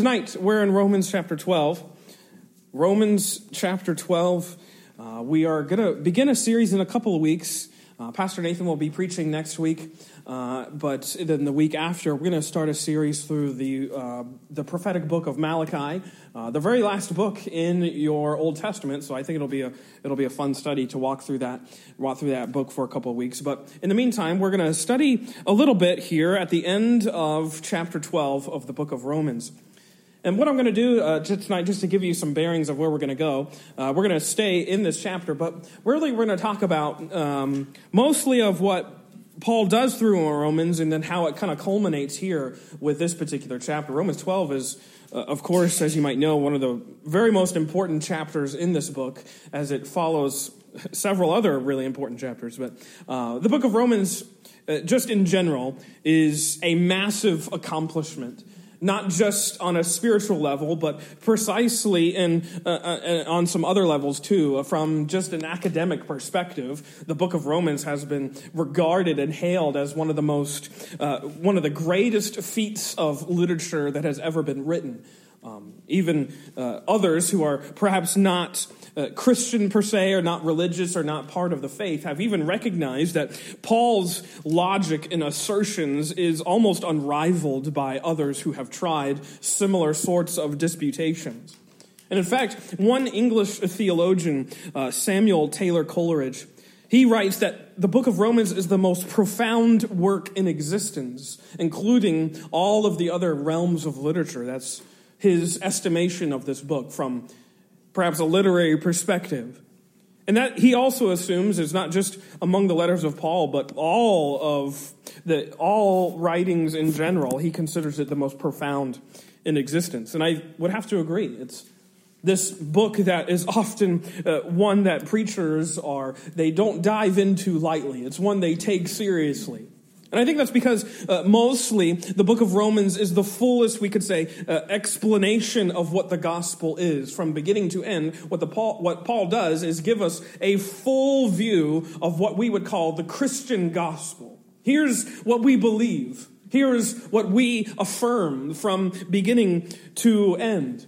Tonight, we're in Romans chapter 12. Romans chapter 12, we are going to begin a series in a couple of weeks. Pastor Nathan will be preaching next week, but then the week after, we're going to start a series through the prophetic book of Malachi, the very last book in your Old Testament. So I think it'll be a fun study to walk through that book for a couple of weeks. But in the meantime, we're going to study a little bit here at the end of chapter 12 of the book of Romans. And what I'm going to do tonight, just to give you some bearings of where we're going to go, we're going to stay in this chapter, but really we're going to talk about mostly of what Paul does through Romans and then how it kind of culminates here with this particular chapter. Romans 12 is, of course, as you might know, one of the very most important chapters in this book, as it follows several other really important chapters. But the book of Romans, just in general, is a massive accomplishment. Not just on a spiritual level, but precisely on some other levels too. From just an academic perspective, the book of Romans has been regarded and hailed as one of the greatest feats of literature that has ever been written. Even others who are perhaps not Christian per se, or not religious, or not part of the faith, have even recognized that Paul's logic and assertions is almost unrivaled by others who have tried similar sorts of disputations. And in fact, one English theologian, Samuel Taylor Coleridge, he writes that the book of Romans is the most profound work in existence, including all of the other realms of literature. That's his estimation of this book from perhaps a literary perspective. And that he also assumes is not just among the letters of Paul, but all writings in general. He considers it the most profound in existence. And I would have to agree. It's this book that is often one that preachers they don't dive into lightly. It's one they take seriously. And I think that's because mostly the book of Romans is the fullest, we could say, explanation of what the gospel is. From beginning to end, what Paul does is give us a full view of what we would call the Christian gospel. Here's what we believe. Here's what we affirm from beginning to end.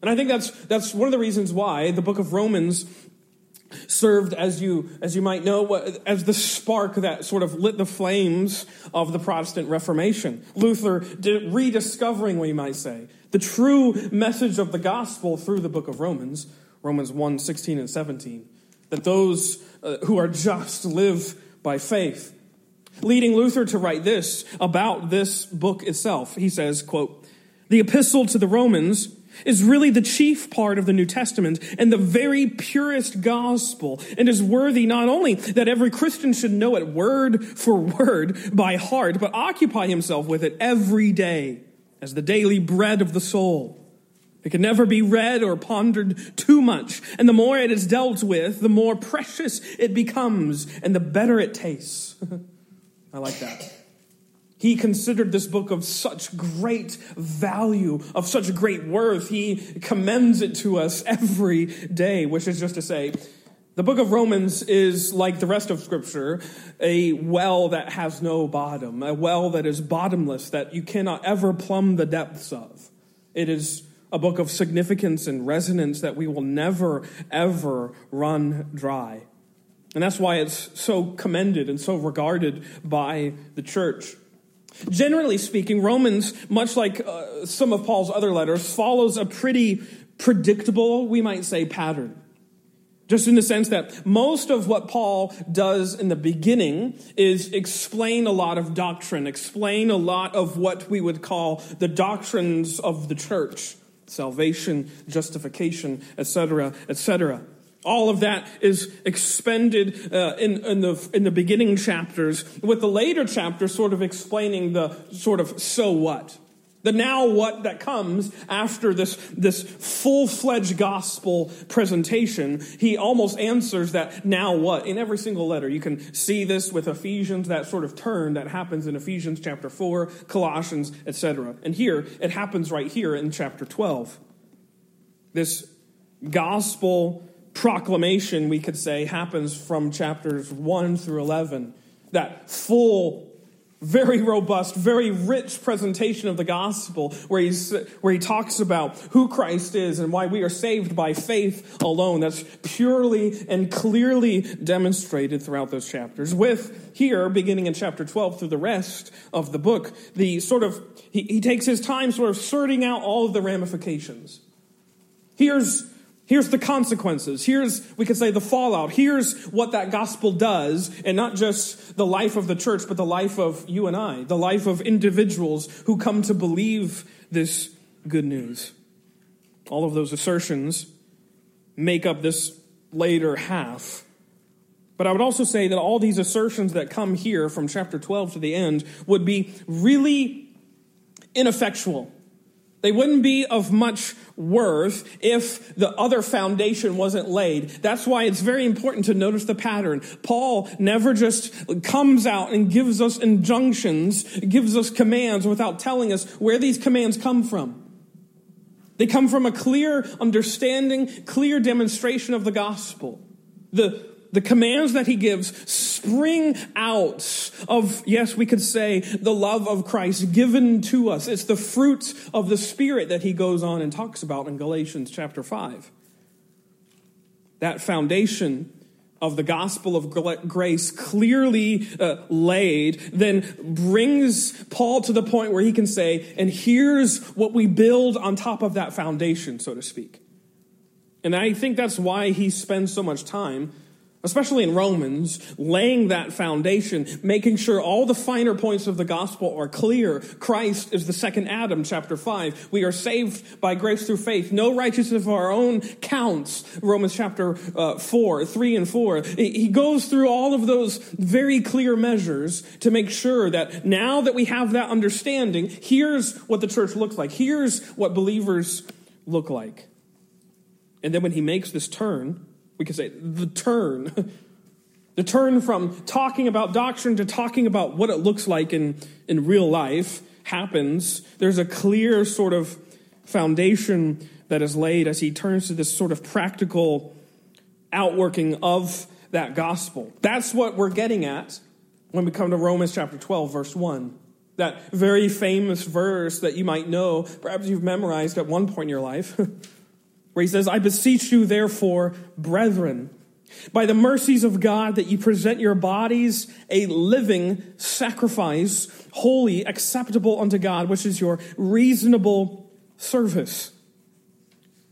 And I think that's one of the reasons why the book of Romans served, as you might know, as the spark that sort of lit the flames of the Protestant Reformation. Luther rediscovering, we might say, the true message of the gospel through the book of Romans, Romans 1, 16 and 17, that those who are just live by faith, leading Luther to write this about this book itself. He says, quote, "The epistle to the Romans is really the chief part of the New Testament and the very purest gospel, and is worthy not only that every Christian should know it word for word by heart, but occupy himself with it every day as the daily bread of the soul. It can never be read or pondered too much, and the more it is dealt with, the more precious it becomes and the better it tastes." I like that. He considered this book of such great value, of such great worth. He commends it to us every day, which is just to say, the book of Romans is, like the rest of Scripture, a well that has no bottom, a well that is bottomless, that you cannot ever plumb the depths of. It is a book of significance and resonance that we will never, ever run dry. And that's why it's so commended and so regarded by the church. Generally speaking, Romans, much like some of Paul's other letters, follows a pretty predictable, we might say, pattern. Just in the sense that most of what Paul does in the beginning is explain a lot of doctrine, explain a lot of what we would call the doctrines of the church, salvation, justification, etc., etc. All of that is expended in the beginning chapters, with the later chapters sort of explaining the sort of so what, the now what that comes after this full-fledged gospel presentation. He almost answers that now what in every single letter. You can see this with Ephesians, that sort of turn that happens in Ephesians chapter 4, Colossians, etc. And here, it happens right here in chapter 12. This gospel proclamation, we could say, happens from chapters 1 through 11. That full very robust, very rich presentation of the gospel where he talks about who Christ is and why we are saved by faith alone. That's purely and clearly demonstrated throughout those chapters. With here, beginning in chapter 12 through the rest of the book, he takes his time sort of sorting out all of the ramifications. Here's the consequences. Here's, we could say, the fallout. Here's what that gospel does, and not just the life of the church, but the life of you and I, the life of individuals who come to believe this good news. All of those assertions make up this later half. But I would also say that all these assertions that come here from chapter 12 to the end would be really ineffectual. They wouldn't be of much worth if the other foundation wasn't laid. That's why it's very important to notice the pattern. Paul never just comes out and gives us injunctions, gives us commands without telling us where these commands come from. They come from a clear understanding, clear demonstration of the gospel. The commands that he gives spring out of, yes, we could say, the love of Christ given to us. It's the fruit of the Spirit that he goes on and talks about in Galatians chapter 5. That foundation of the gospel of grace clearly laid then brings Paul to the point where he can say, and here's what we build on top of that foundation, so to speak. And I think that's why he spends so much time, especially in Romans, laying that foundation, making sure all the finer points of the gospel are clear. Christ is the second Adam, chapter 5. We are saved by grace through faith. No righteousness of our own counts, Romans chapter 3 and 4. He goes through all of those very clear measures to make sure that now that we have that understanding, here's what the church looks like. Here's what believers look like. And then when he makes this turn, we could say the turn from talking about doctrine to talking about what it looks like in real life happens. There's a clear sort of foundation that is laid as he turns to this sort of practical outworking of that gospel. That's what we're getting at when we come to Romans chapter 12, verse 1. That very famous verse that you might know, perhaps you've memorized at one point in your life, where he says, "I beseech you, therefore, brethren, by the mercies of God, that you present your bodies a living sacrifice, holy, acceptable unto God, which is your reasonable service."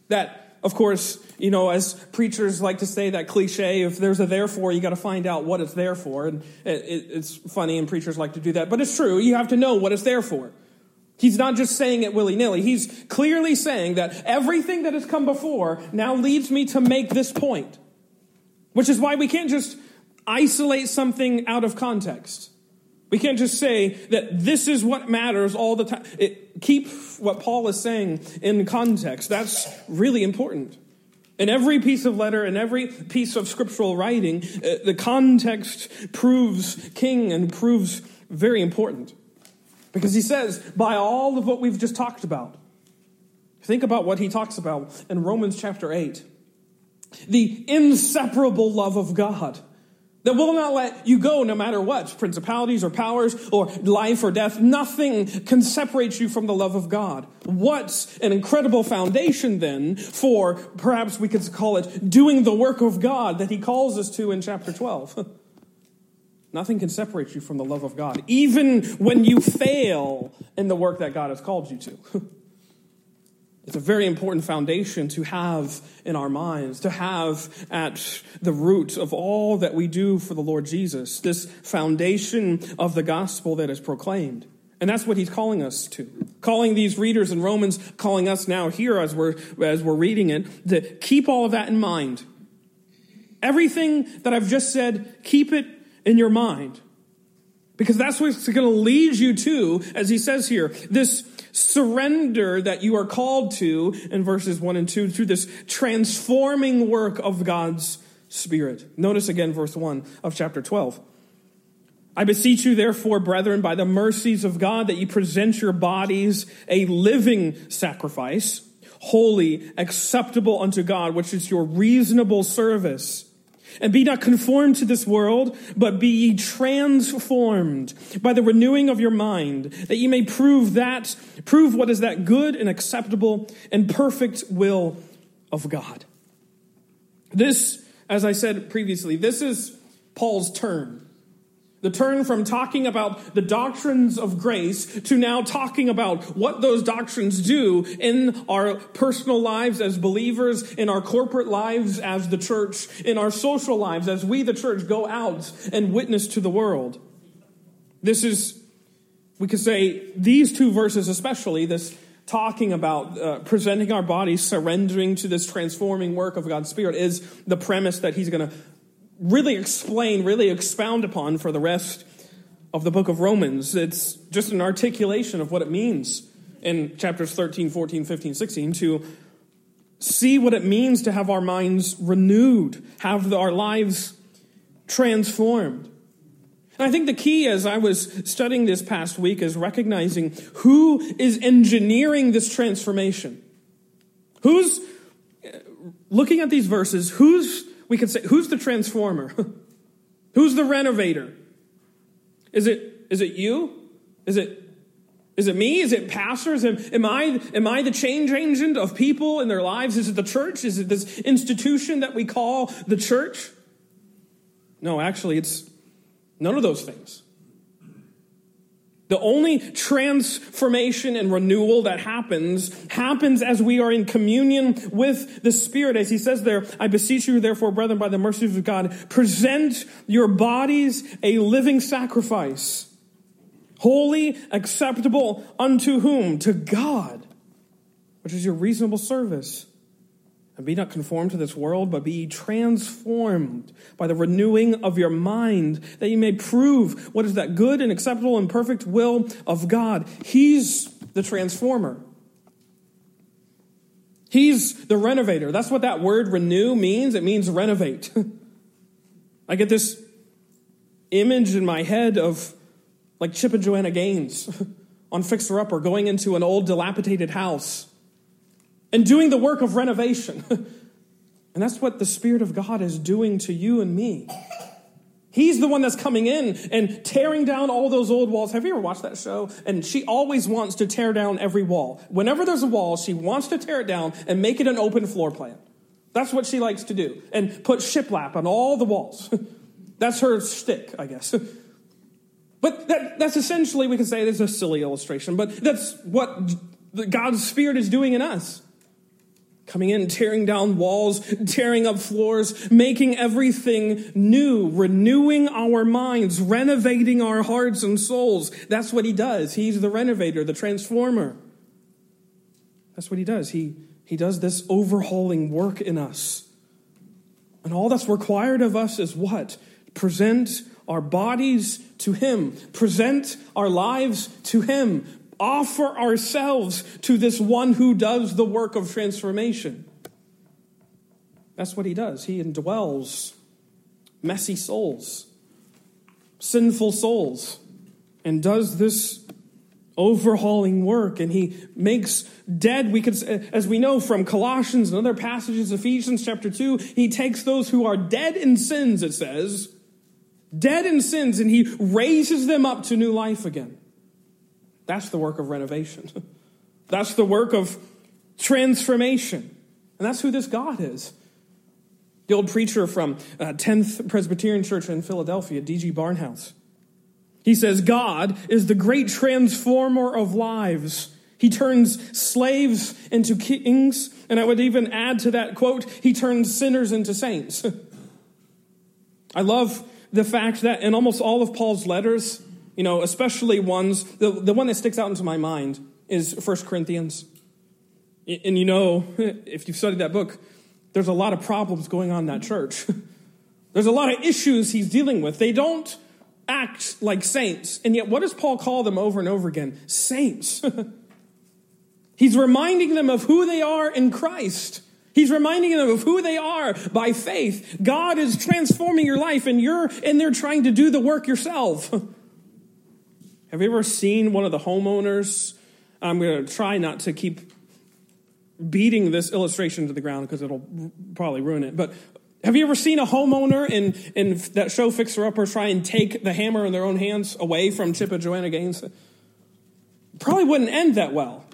That, of course, you know, as preachers like to say that cliche, if there's a therefore, you got to find out what it's there for. And it's funny, and preachers like to do that. But it's true. You have to know what it's there for. He's not just saying it willy-nilly. He's clearly saying that everything that has come before now leads me to make this point, which is why we can't just isolate something out of context. We can't just say that this is what matters all the time. Keep what Paul is saying in context. That's really important. In every piece of letter, in every piece of scriptural writing, the context proves king and proves very important. Because he says, by all of what we've just talked about, think about what he talks about in Romans chapter 8. The inseparable love of God that will not let you go no matter what, principalities or powers or life or death. Nothing can separate you from the love of God. What an incredible foundation then for, perhaps we could call it, doing the work of God that he calls us to in chapter 12. Nothing can separate you from the love of God, even when you fail in the work that God has called you to. It's a very important foundation to have in our minds, to have at the root of all that we do for the Lord Jesus, this foundation of the gospel that is proclaimed. And that's what he's calling us to, calling these readers in Romans, calling us now here as we're reading it, to keep all of that in mind. Everything that I've just said, keep it in your mind. Because that's what's going to lead you to, as he says here, this surrender that you are called to in verses 1 and 2 through this transforming work of God's Spirit. Notice again verse 1 of chapter 12. "I beseech you, therefore, brethren, by the mercies of God, that you present your bodies a living sacrifice, holy, acceptable unto God, which is your reasonable service. And be not conformed to this world, but be ye transformed by the renewing of your mind, that ye may prove what is that good and acceptable and perfect will of God. This, as I said previously, this is Paul's turn. The turn from talking about the doctrines of grace to now talking about what those doctrines do in our personal lives as believers, in our corporate lives as the church, in our social lives as we, the church, go out and witness to the world. This is, we could say, these two verses especially, this talking about presenting our bodies, surrendering to this transforming work of God's Spirit is the premise that he's going to really expound upon for the rest of the book of Romans. It's just an articulation of what it means in chapters 13, 14, 15, 16 to see what it means to have our minds renewed, have our lives transformed. And I think the key as I was studying this past week is recognizing who is engineering this transformation. Who's looking at these verses? We can say, who's the transformer? Who's the renovator? Is it you? Is it me? Is it pastors? Am I the change agent of people in their lives? Is it the church? Is it this institution that we call the church? No, actually, it's none of those things. The only transformation and renewal that happens as we are in communion with the Spirit. As he says there, I beseech you, therefore, brethren, by the mercies of God, present your bodies a living sacrifice, holy, acceptable unto whom? To God, which is your reasonable service. And be not conformed to this world, but be transformed by the renewing of your mind, that you may prove what is that good and acceptable and perfect will of God. He's the transformer. He's the renovator. That's what that word renew means. It means renovate. I get this image in my head of like Chip and Joanna Gaines on Fixer Upper going into an old dilapidated house and doing the work of renovation. And that's what the Spirit of God is doing to you and me. He's the one that's coming in and tearing down all those old walls. Have you ever watched that show? And she always wants to tear down every wall. Whenever there's a wall, she wants to tear it down and make it an open floor plan. That's what she likes to do. And put shiplap on all the walls. That's her shtick, I guess. But that's essentially, we can say, it's a silly illustration. But that's what God's Spirit is doing in us. Coming in, tearing down walls, tearing up floors, making everything new, renewing our minds, renovating our hearts and souls. That's what he does. He's the renovator, the transformer. That's what he does. He does this overhauling work in us. And all that's required of us is what? Present our bodies to him. Present our lives to him. Offer ourselves to this one who does the work of transformation. That's what he does. He indwells messy souls, sinful souls, and does this overhauling work. And he makes dead, we could, as we know from Colossians and other passages, Ephesians chapter 2, he takes those who are dead in sins, it says, dead in sins, and he raises them up to new life again. That's the work of renovation. That's the work of transformation. And that's who this God is. The old preacher from 10th Presbyterian Church in Philadelphia, D.G. Barnhouse. He says, God is the great transformer of lives. He turns slaves into kings. And I would even add to that quote, he turns sinners into saints. I love the fact that in almost all of Paul's letters, you know, especially ones, the one that sticks out into my mind is 1 Corinthians. And you know, if you've studied that book, there's a lot of problems going on in that church. There's a lot of issues he's dealing with. They don't act like saints. And yet, what does Paul call them over and over again? Saints. He's reminding them of who they are in Christ. He's reminding them of who they are by faith. God is transforming your life, and you're in there trying to do the work yourself. Have you ever seen one of the homeowners? I'm going to try not to keep beating this illustration to the ground because it'll probably ruin it. But Have you ever seen a homeowner in that show Fixer Upper try and take the hammer in their own hands away from Chip and Joanna Gaines? Probably wouldn't end that well,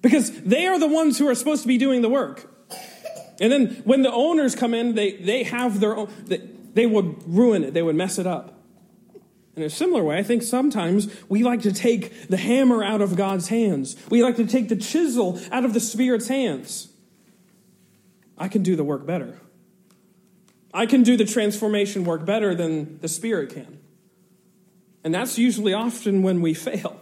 because they are the ones who are supposed to be doing the work. And then when the owners come in, they have their own, they would ruin it. They would mess it up. In a similar way, I think sometimes we like to take the hammer out of God's hands. We like to take the chisel out of the Spirit's hands. I can do the work better. I can do the transformation work better than the Spirit can. And that's usually often when we fail.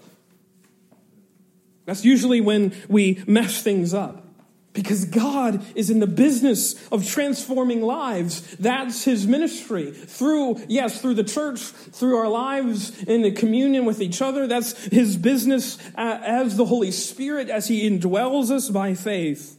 That's usually when we mess things up. Because God is in the business of transforming lives. That's his ministry. Through the church, through our lives, in the communion with each other. That's his business as the Holy Spirit, as he indwells us by faith.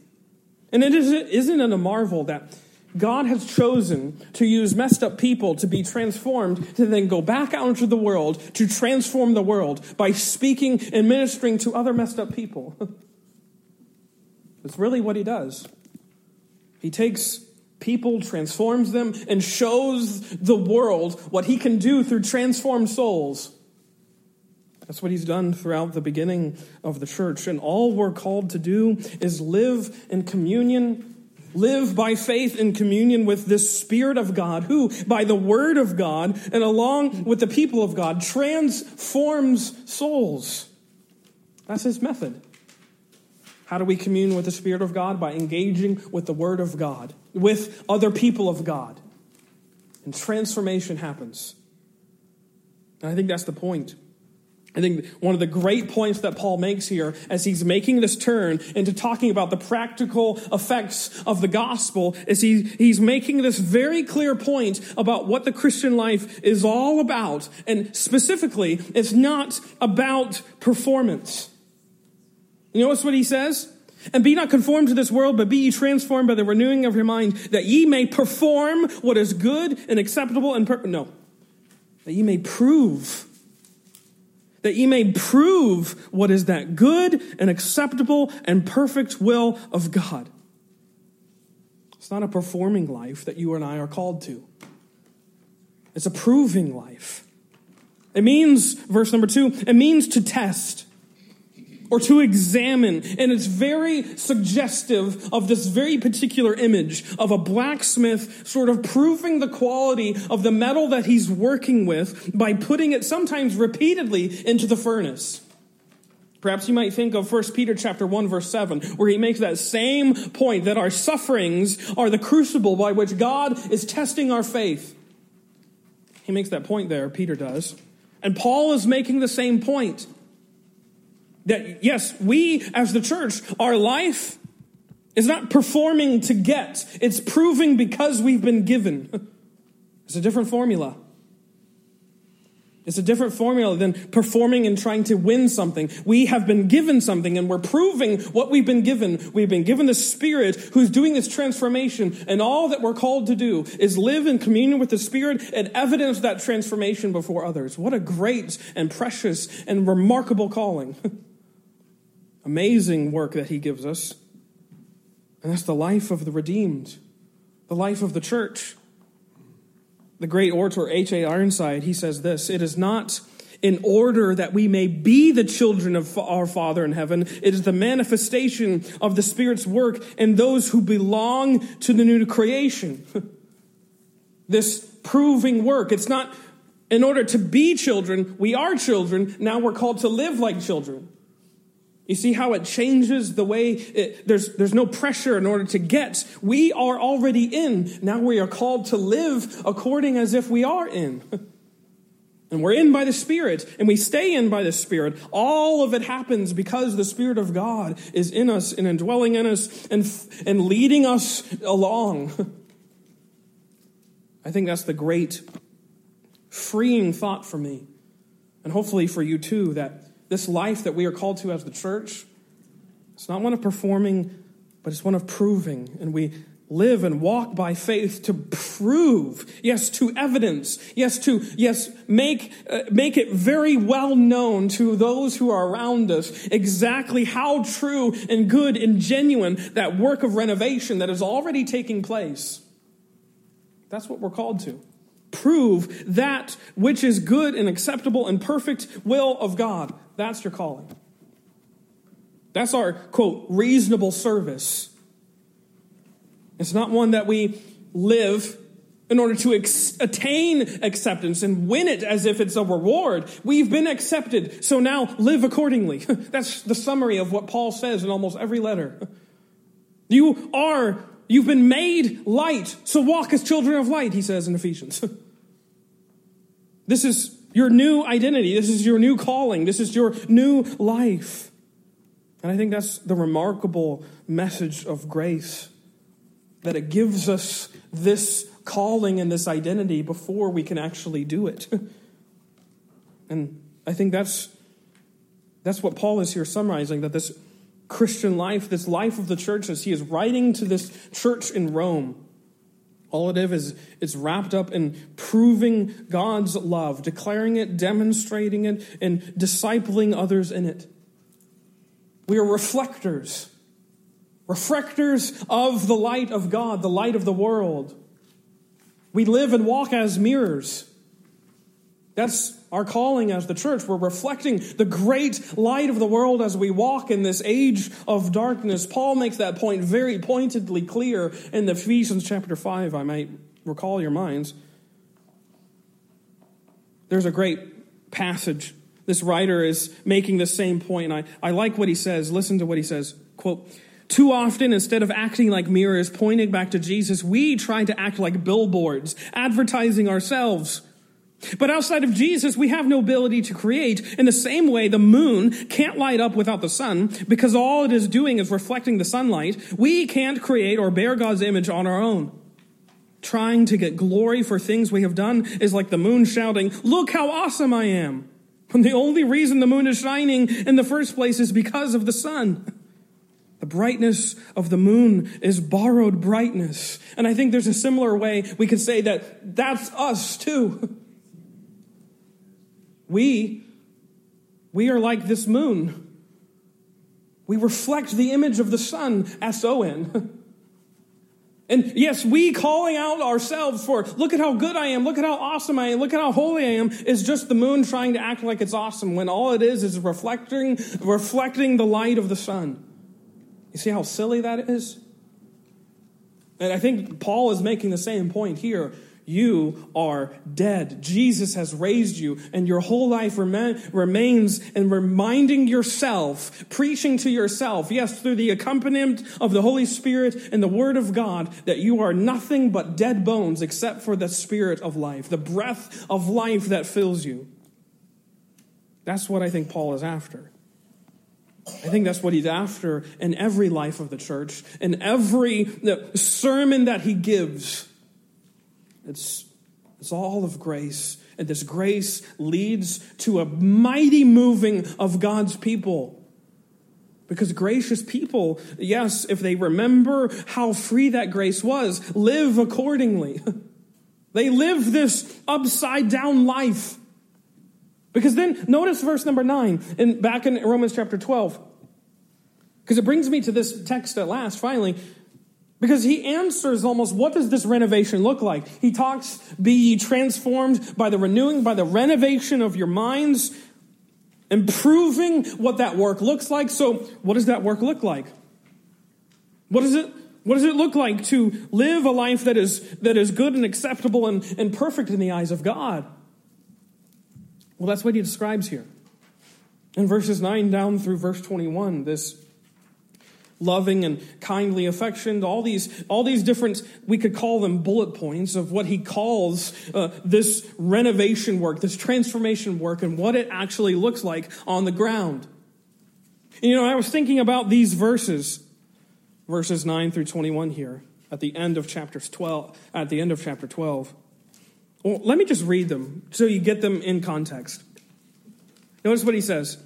And isn't it a marvel that God has chosen to use messed up people to be transformed, to then go back out into the world, to transform the world by speaking and ministering to other messed up people? That's really what he does. He takes people, transforms them, and shows the world what he can do through transformed souls. That's what he's done throughout the beginning of the church. And all we're called to do is live in communion. Live by faith in communion with this Spirit of God, who, by the Word of God and along with the people of God, transforms souls. That's his method. How do we commune with the Spirit of God? By engaging with the Word of God, with other people of God. And transformation happens. And I think that's the point. I think one of the great points that Paul makes here as he's making this turn into talking about the practical effects of the gospel is he's making this very clear point about what the Christian life is all about. And specifically, it's not about performance. You notice what he says? And be not conformed to this world, but be ye transformed by the renewing of your mind, that ye may perform what is good and acceptable and that ye may prove. That ye may prove what is that good and acceptable and perfect will of God. It's not a performing life that you and I are called to. It's a proving life. It means, verse number 2, it means to test or to examine. And it's very suggestive of this very particular image of a blacksmith sort of proving the quality of the metal that he's working with by putting it sometimes repeatedly into the furnace. Perhaps you might think of 1 Peter chapter 1, verse 7, where he makes that same point that our sufferings are the crucible by which God is testing our faith. He makes that point there, Peter does. And Paul is making the same point. That, yes, we as the church, our life is not performing to get. It's proving because we've been given. It's a different formula. It's a different formula than performing and trying to win something. We have been given something and we're proving what we've been given. We've been given the Spirit who's doing this transformation. And all that we're called to do is live in communion with the Spirit and evidence that transformation before others. What a great and precious and remarkable calling. Amazing work that he gives us. And that's the life of the redeemed, the life of the church. The great orator H.A. Ironside, he says this: it is not in order that we may be the children of our Father in heaven. It is the manifestation of the Spirit's work in those who belong to the new creation. This proving work. It's not in order to be children. We are children. Now we're called to live like children. You see how it changes the way there's no pressure in order to get. We are already in. Now we are called to live according as if we are in. And we're in by the Spirit, and we stay in by the Spirit. All of it happens because the Spirit of God is in us and indwelling in us and leading us along. I think that's the great freeing thought for me, and hopefully for you too, that this life that we are called to as the church, it's not one of performing, but it's one of proving. And we live and walk by faith to prove, yes, to evidence, yes, make it very well known to those who are around us exactly how true and good and genuine that work of renovation that is already taking place That's what we're called to. Prove that which is good and acceptable and perfect will of God. That's your calling. That's our, quote, reasonable service. It's not one that we live in order to attain acceptance and win it as if it's a reward. We've been accepted, so now live accordingly. That's the summary of what Paul says in almost every letter. You've been made light, so walk as children of light, he says in Ephesians. This is your new identity. This is your new calling. This is your new life. And I think that's the remarkable message of grace, that it gives us this calling and this identity before we can actually do it. And I think that's what Paul is here summarizing, that this Christian life, this life of the church, as he is writing to this church in Rome, all it is, it's wrapped up in proving God's love, declaring it, demonstrating it, and discipling others in it. We are reflectors. Reflectors of the light of God, the light of the world. We live and walk as mirrors. That's our calling as the church. We're reflecting the great light of the world as we walk in this age of darkness. Paul makes that point very pointedly clear in Ephesians chapter 5. I might recall your minds. There's a great passage. This writer is making the same point. And I like what he says. Listen to what he says. Quote, "Too often, instead of acting like mirrors pointing back to Jesus, we try to act like billboards, advertising ourselves. But outside of Jesus, we have no ability to create. In the same way, the moon can't light up without the sun because all it is doing is reflecting the sunlight. We can't create or bear God's image on our own. Trying to get glory for things we have done is like the moon shouting, 'Look how awesome I am!' when the only reason the moon is shining in the first place is because of the sun. The brightness of the moon is borrowed brightness." And I think there's a similar way we could say that that's us too. We are like this moon. We reflect the image of the sun, S-O-N. And yes, we calling out ourselves for, look at how good I am, look at how awesome I am, look at how holy I am, is just the moon trying to act like it's awesome when all it is reflecting the light of the sun. You see how silly that is? And I think Paul is making the same point here. You are dead. Jesus has raised you, and your whole life remains in reminding yourself, preaching to yourself, yes, through the accompaniment of the Holy Spirit and the Word of God, that you are nothing but dead bones except for the Spirit of life, the breath of life that fills you. That's what I think Paul is after. I think that's what he's after in every life of the church, in every sermon that he gives. It's all of grace, and this grace leads to a mighty moving of God's people. Because gracious people, yes, if they remember how free that grace was, live accordingly. They live this upside-down life. Because then, notice verse number 9, back in Romans chapter 12. Because it brings me to this text at last, finally. Because he answers almost, what does this renovation look like? He talks, be ye transformed by the renewing, by the renovation of your minds, improving what that work looks like. So what does that work look like? What does it look like to live a life that is good and acceptable and perfect in the eyes of God? Well, that's what he describes here. In verses 9 down through verse 21, this loving and kindly affection, all these different, we could call them bullet points of what he calls this renovation work, this transformation work, and what it actually looks like on the ground. And, I was thinking about these verses 9 through 21 here at the end of chapter 12. Well, let me just read them so you get them in context. Notice what he says.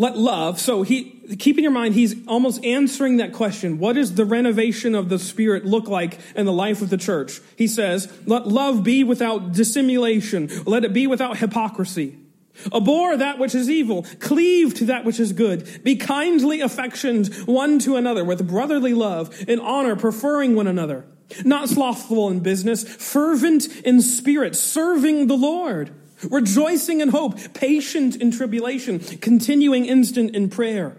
Let love, so keep in your mind, he's almost answering that question. What does the renovation of the Spirit look like in the life of the church? He says, let love be without dissimulation. Let it be without hypocrisy. Abhor that which is evil. Cleave to that which is good. Be kindly affectioned one to another with brotherly love and honor, preferring one another. Not slothful in business, fervent in spirit, serving the Lord, rejoicing in hope, patient in tribulation, continuing instant in prayer,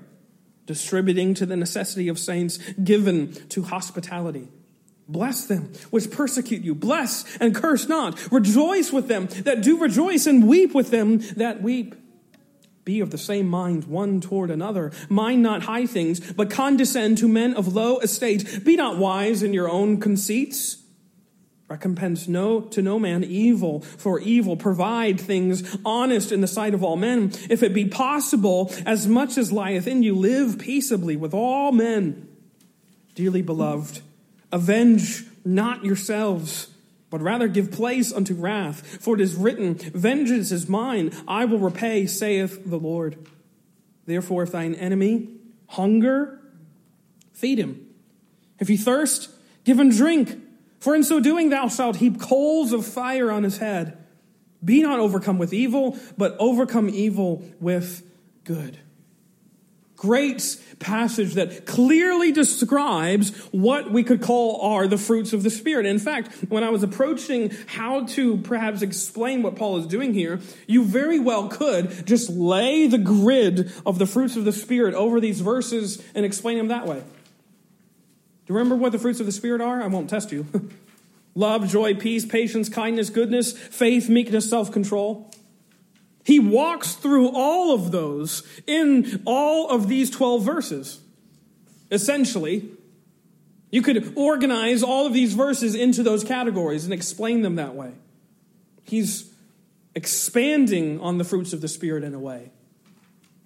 distributing to the necessity of saints, given to hospitality. Bless them which persecute you. Bless and curse not. Rejoice with them that do rejoice, and weep with them that weep. Be of the same mind one toward another. Mind not high things, but condescend to men of low estate. Be not wise in your own conceits. Recompense to no man evil for evil. Provide things honest in the sight of all men. If it be possible, as much as lieth in you, live peaceably with all men. Dearly beloved, avenge not yourselves, but rather give place unto wrath. For it is written, vengeance is mine, I will repay, saith the Lord. Therefore, if thine enemy hunger, feed him. If he thirst, give him drink. For in so doing thou shalt heap coals of fire on his head. Be not overcome with evil, but overcome evil with good. Great passage that clearly describes what we could call are the fruits of the Spirit. In fact, when I was approaching how to perhaps explain what Paul is doing here, you very well could just lay the grid of the fruits of the Spirit over these verses and explain them that way. Do you remember what the fruits of the Spirit are? I won't test you. Love, joy, peace, patience, kindness, goodness, faith, meekness, self-control. He walks through all of those in all of these 12 verses. Essentially, you could organize all of these verses into those categories and explain them that way. He's expanding on the fruits of the Spirit in a way,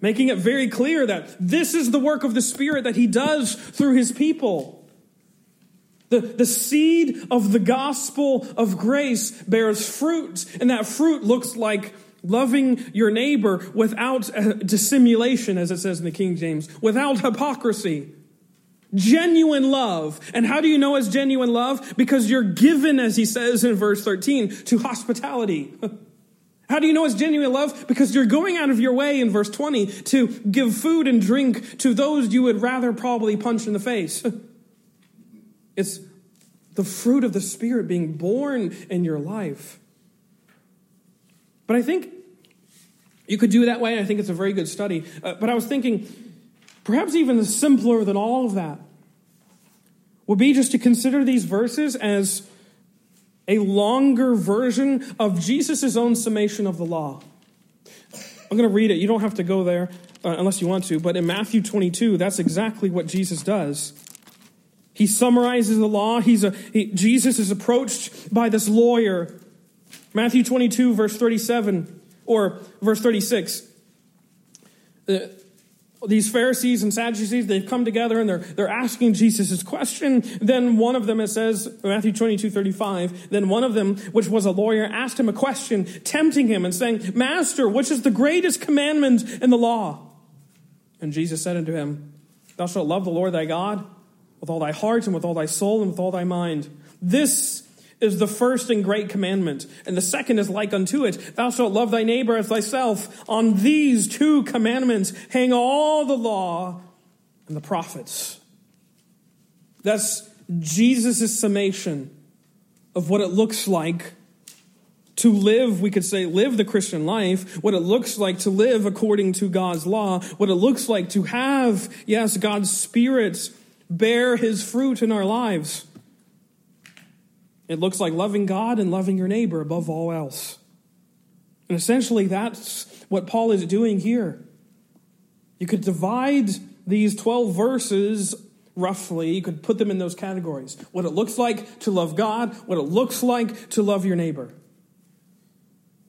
making it very clear that this is the work of the Spirit that he does through his people. The seed of the gospel of grace bears fruit, and that fruit looks like loving your neighbor without dissimulation, as it says in the King James, without hypocrisy. Genuine love. And how do you know it's genuine love? Because you're given, as he says in verse 13, to hospitality. How do you know it's genuine love? Because you're going out of your way, in verse 20, to give food and drink to those you would rather probably punch in the face. It's the fruit of the Spirit being born in your life. But I think you could do it that way, and I think it's a very good study. But I was thinking, perhaps even simpler than all of that would be just to consider these verses as a longer version of Jesus' own summation of the law. I'm going to read it. You don't have to go there unless you want to. But in Matthew 22, that's exactly what Jesus does. He summarizes the law. Jesus is approached by this lawyer. Matthew 22, verse 37, or verse 36. These Pharisees and Sadducees, they've come together and they're asking Jesus this question. Then one of them, it says, Matthew 22, 35, then one of them, which was a lawyer, asked him a question, tempting him and saying, Master, which is the greatest commandment in the law? And Jesus said unto him, Thou shalt love the Lord thy God with all thy heart and with all thy soul and with all thy mind. This is the first and great commandment, and the second is like unto it. Thou shalt love thy neighbor as thyself. On these two commandments hang all the law and the prophets. That's Jesus' summation of what it looks like to live, we could say, live the Christian life, what it looks like to live according to God's law, what it looks like to have, yes, God's Spirit bear his fruit in our lives. It looks like loving God and loving your neighbor above all else. And essentially, that's what Paul is doing here. You could divide these 12 verses roughly. You could put them in those categories. What it looks like to love God, what it looks like to love your neighbor.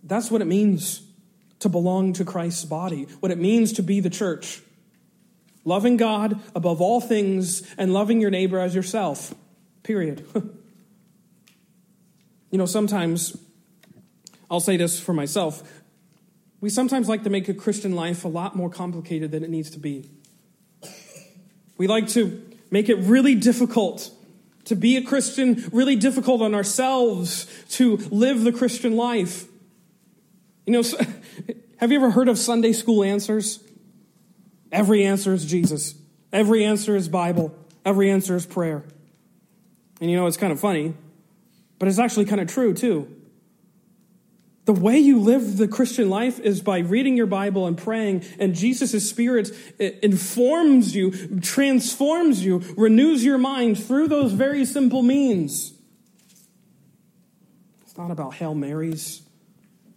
That's what it means to belong to Christ's body, what it means to be the church. Loving God above all things and loving your neighbor as yourself. Period. You know, sometimes, I'll say this for myself, we sometimes like to make a Christian life a lot more complicated than it needs to be. We like to make it really difficult to be a Christian, really difficult on ourselves to live the Christian life. You know, have you ever heard of Sunday school answers? Every answer is Jesus. Every answer is Bible. Every answer is prayer. And you know, it's kind of funny, but it's actually kind of true too. The way you live the Christian life is by reading your Bible and praying, and Jesus' Spirit informs you, transforms you, renews your mind through those very simple means. It's not about Hail Marys.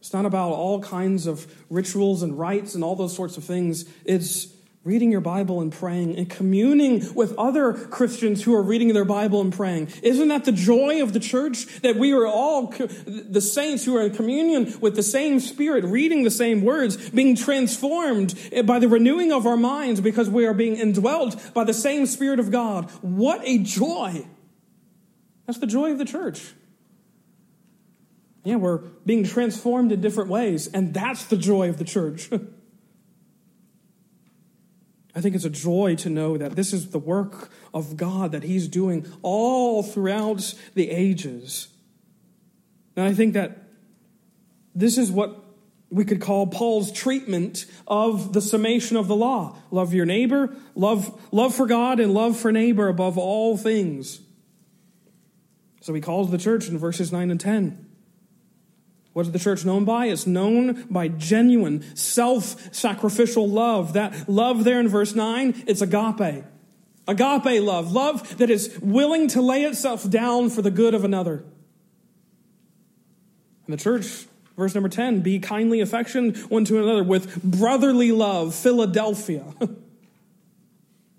It's not about all kinds of rituals and rites and all those sorts of things. It's reading your Bible and praying and communing with other Christians who are reading their Bible and praying. Isn't that the joy of the church? That we are all the saints who are in communion with the same Spirit, reading the same words, being transformed by the renewing of our minds because we are being indwelt by the same Spirit of God. What a joy! That's the joy of the church. Yeah, we're being transformed in different ways, and that's the joy of the church. I think it's a joy to know that this is the work of God that he's doing all throughout the ages. And I think that this is what we could call Paul's treatment of the summation of the law. Love your neighbor, love for God, and love for neighbor above all things. So he calls the church in verses 9 and 10. What is the church known by? It's known by genuine, self-sacrificial love. That love there in verse 9, it's agape. Agape love. Love that is willing to lay itself down for the good of another. And the church, verse number 10, be kindly affectioned one to another with brotherly love, Philadelphia.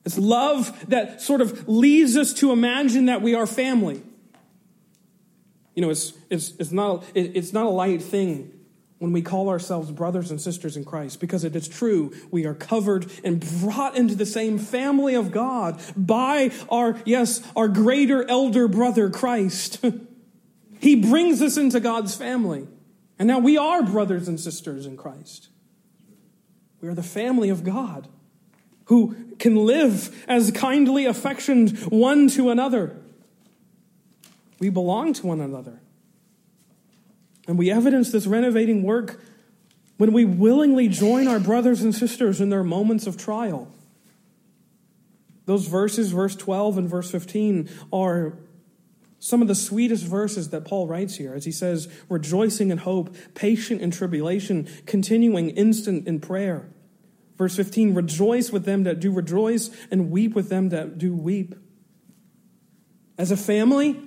It's love that sort of leads us to imagine that we are family. You know, it's not a light thing when we call ourselves brothers and sisters in Christ, because it is true. We are covered and brought into the same family of God by our greater elder brother, Christ. He brings us into God's family. And now we are brothers and sisters in Christ. We are the family of God who can live as kindly affectioned one to another. We belong to one another. And we evidence this renovating work when we willingly join our brothers and sisters in their moments of trial. Those verses, verse 12 and verse 15, are some of the sweetest verses that Paul writes here, as he says, rejoicing in hope, patient in tribulation, continuing instant in prayer. Verse 15, rejoice with them that do rejoice, and weep with them that do weep. As a family,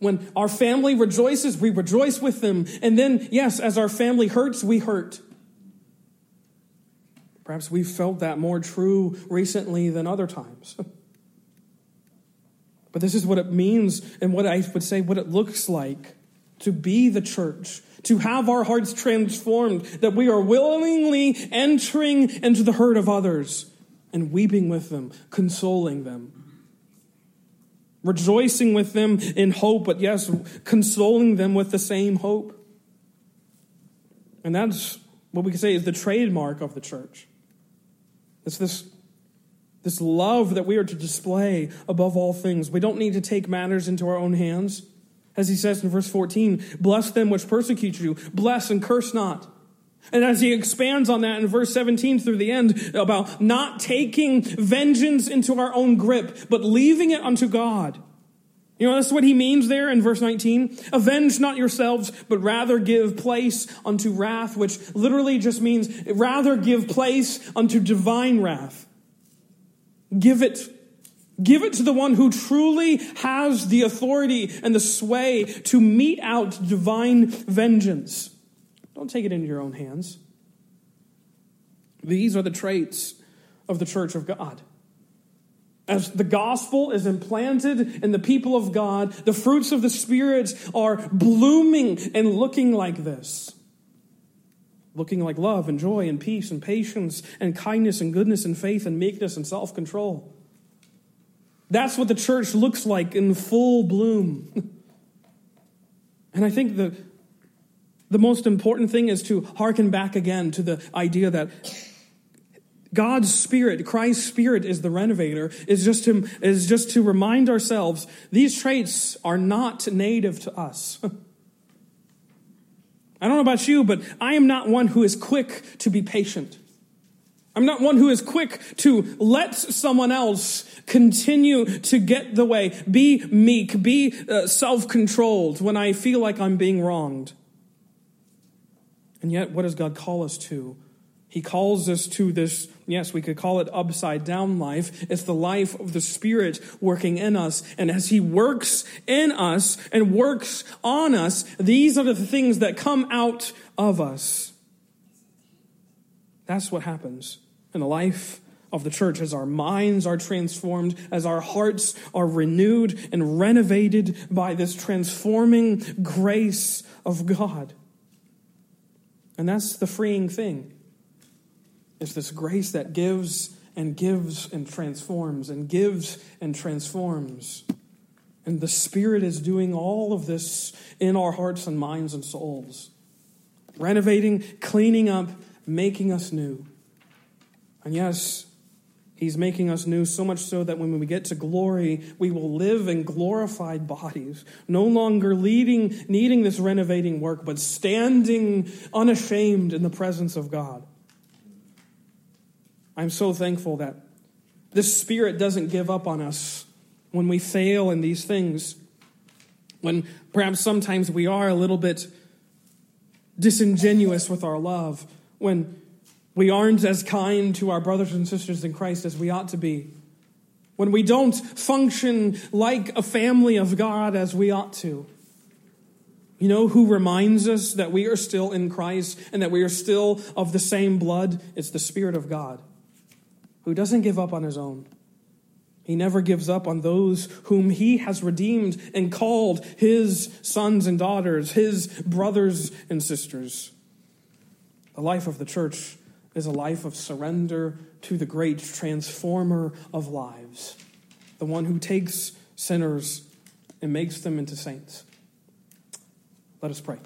when our family rejoices, we rejoice with them. And then, yes, as our family hurts, we hurt. Perhaps we've felt that more true recently than other times. But this is what it means, and what I would say what it looks like to be the church, to have our hearts transformed, that we are willingly entering into the hurt of others and weeping with them, consoling them. Rejoicing with them in hope, but yes, consoling them with the same hope. And that's what we can say is the trademark of the church. It's this love that we are to display above all things. We don't need to take matters into our own hands. As he says in verse 14, bless them which persecute you, bless and curse not. And as he expands on that in verse 17 through the end about not taking vengeance into our own grip, but leaving it unto God. You know, that's what he means there in verse 19. Avenge not yourselves, but rather give place unto wrath, which literally just means rather give place unto divine wrath. Give it to the one who truly has the authority and the sway to mete out divine vengeance. Don't take it into your own hands. These are the traits of the church of God. As the gospel is implanted in the people of God, the fruits of the Spirit are blooming and looking like this. Looking like love and joy and peace and patience and kindness and goodness and faith and meekness and self-control. That's what the church looks like in full bloom. And I think the most important thing is to hearken back again to the idea that God's Spirit, Christ's Spirit is the renovator, is just to remind ourselves these traits are not native to us. I don't know about you, but I am not one who is quick to be patient. I'm not one who is quick to let someone else continue to get the way, be meek, be self-controlled when I feel like I'm being wronged. And yet, what does God call us to? He calls us to this, yes, we could call it upside down life. It's the life of the Spirit working in us. And as He works in us and works on us, these are the things that come out of us. That's what happens in the life of the church as our minds are transformed, as our hearts are renewed and renovated by this transforming grace of God. And that's the freeing thing. It's this grace that gives and gives and transforms and gives and transforms. And the Spirit is doing all of this in our hearts and minds and souls. Renovating, cleaning up, making us new. And yes, He's making us new so much so that when we get to glory, we will live in glorified bodies, no longer needing this renovating work, but standing unashamed in the presence of God. I'm so thankful that this Spirit doesn't give up on us when we fail in these things, when perhaps sometimes we are a little bit disingenuous with our love, when we aren't as kind to our brothers and sisters in Christ as we ought to be, when we don't function like a family of God as we ought to. You know who reminds us that we are still in Christ and that we are still of the same blood? It's the Spirit of God, who doesn't give up on His own. He never gives up on those whom He has redeemed and called His sons and daughters, His brothers and sisters. The life of the church is a life of surrender to the great transformer of lives, the one who takes sinners and makes them into saints. Let us pray.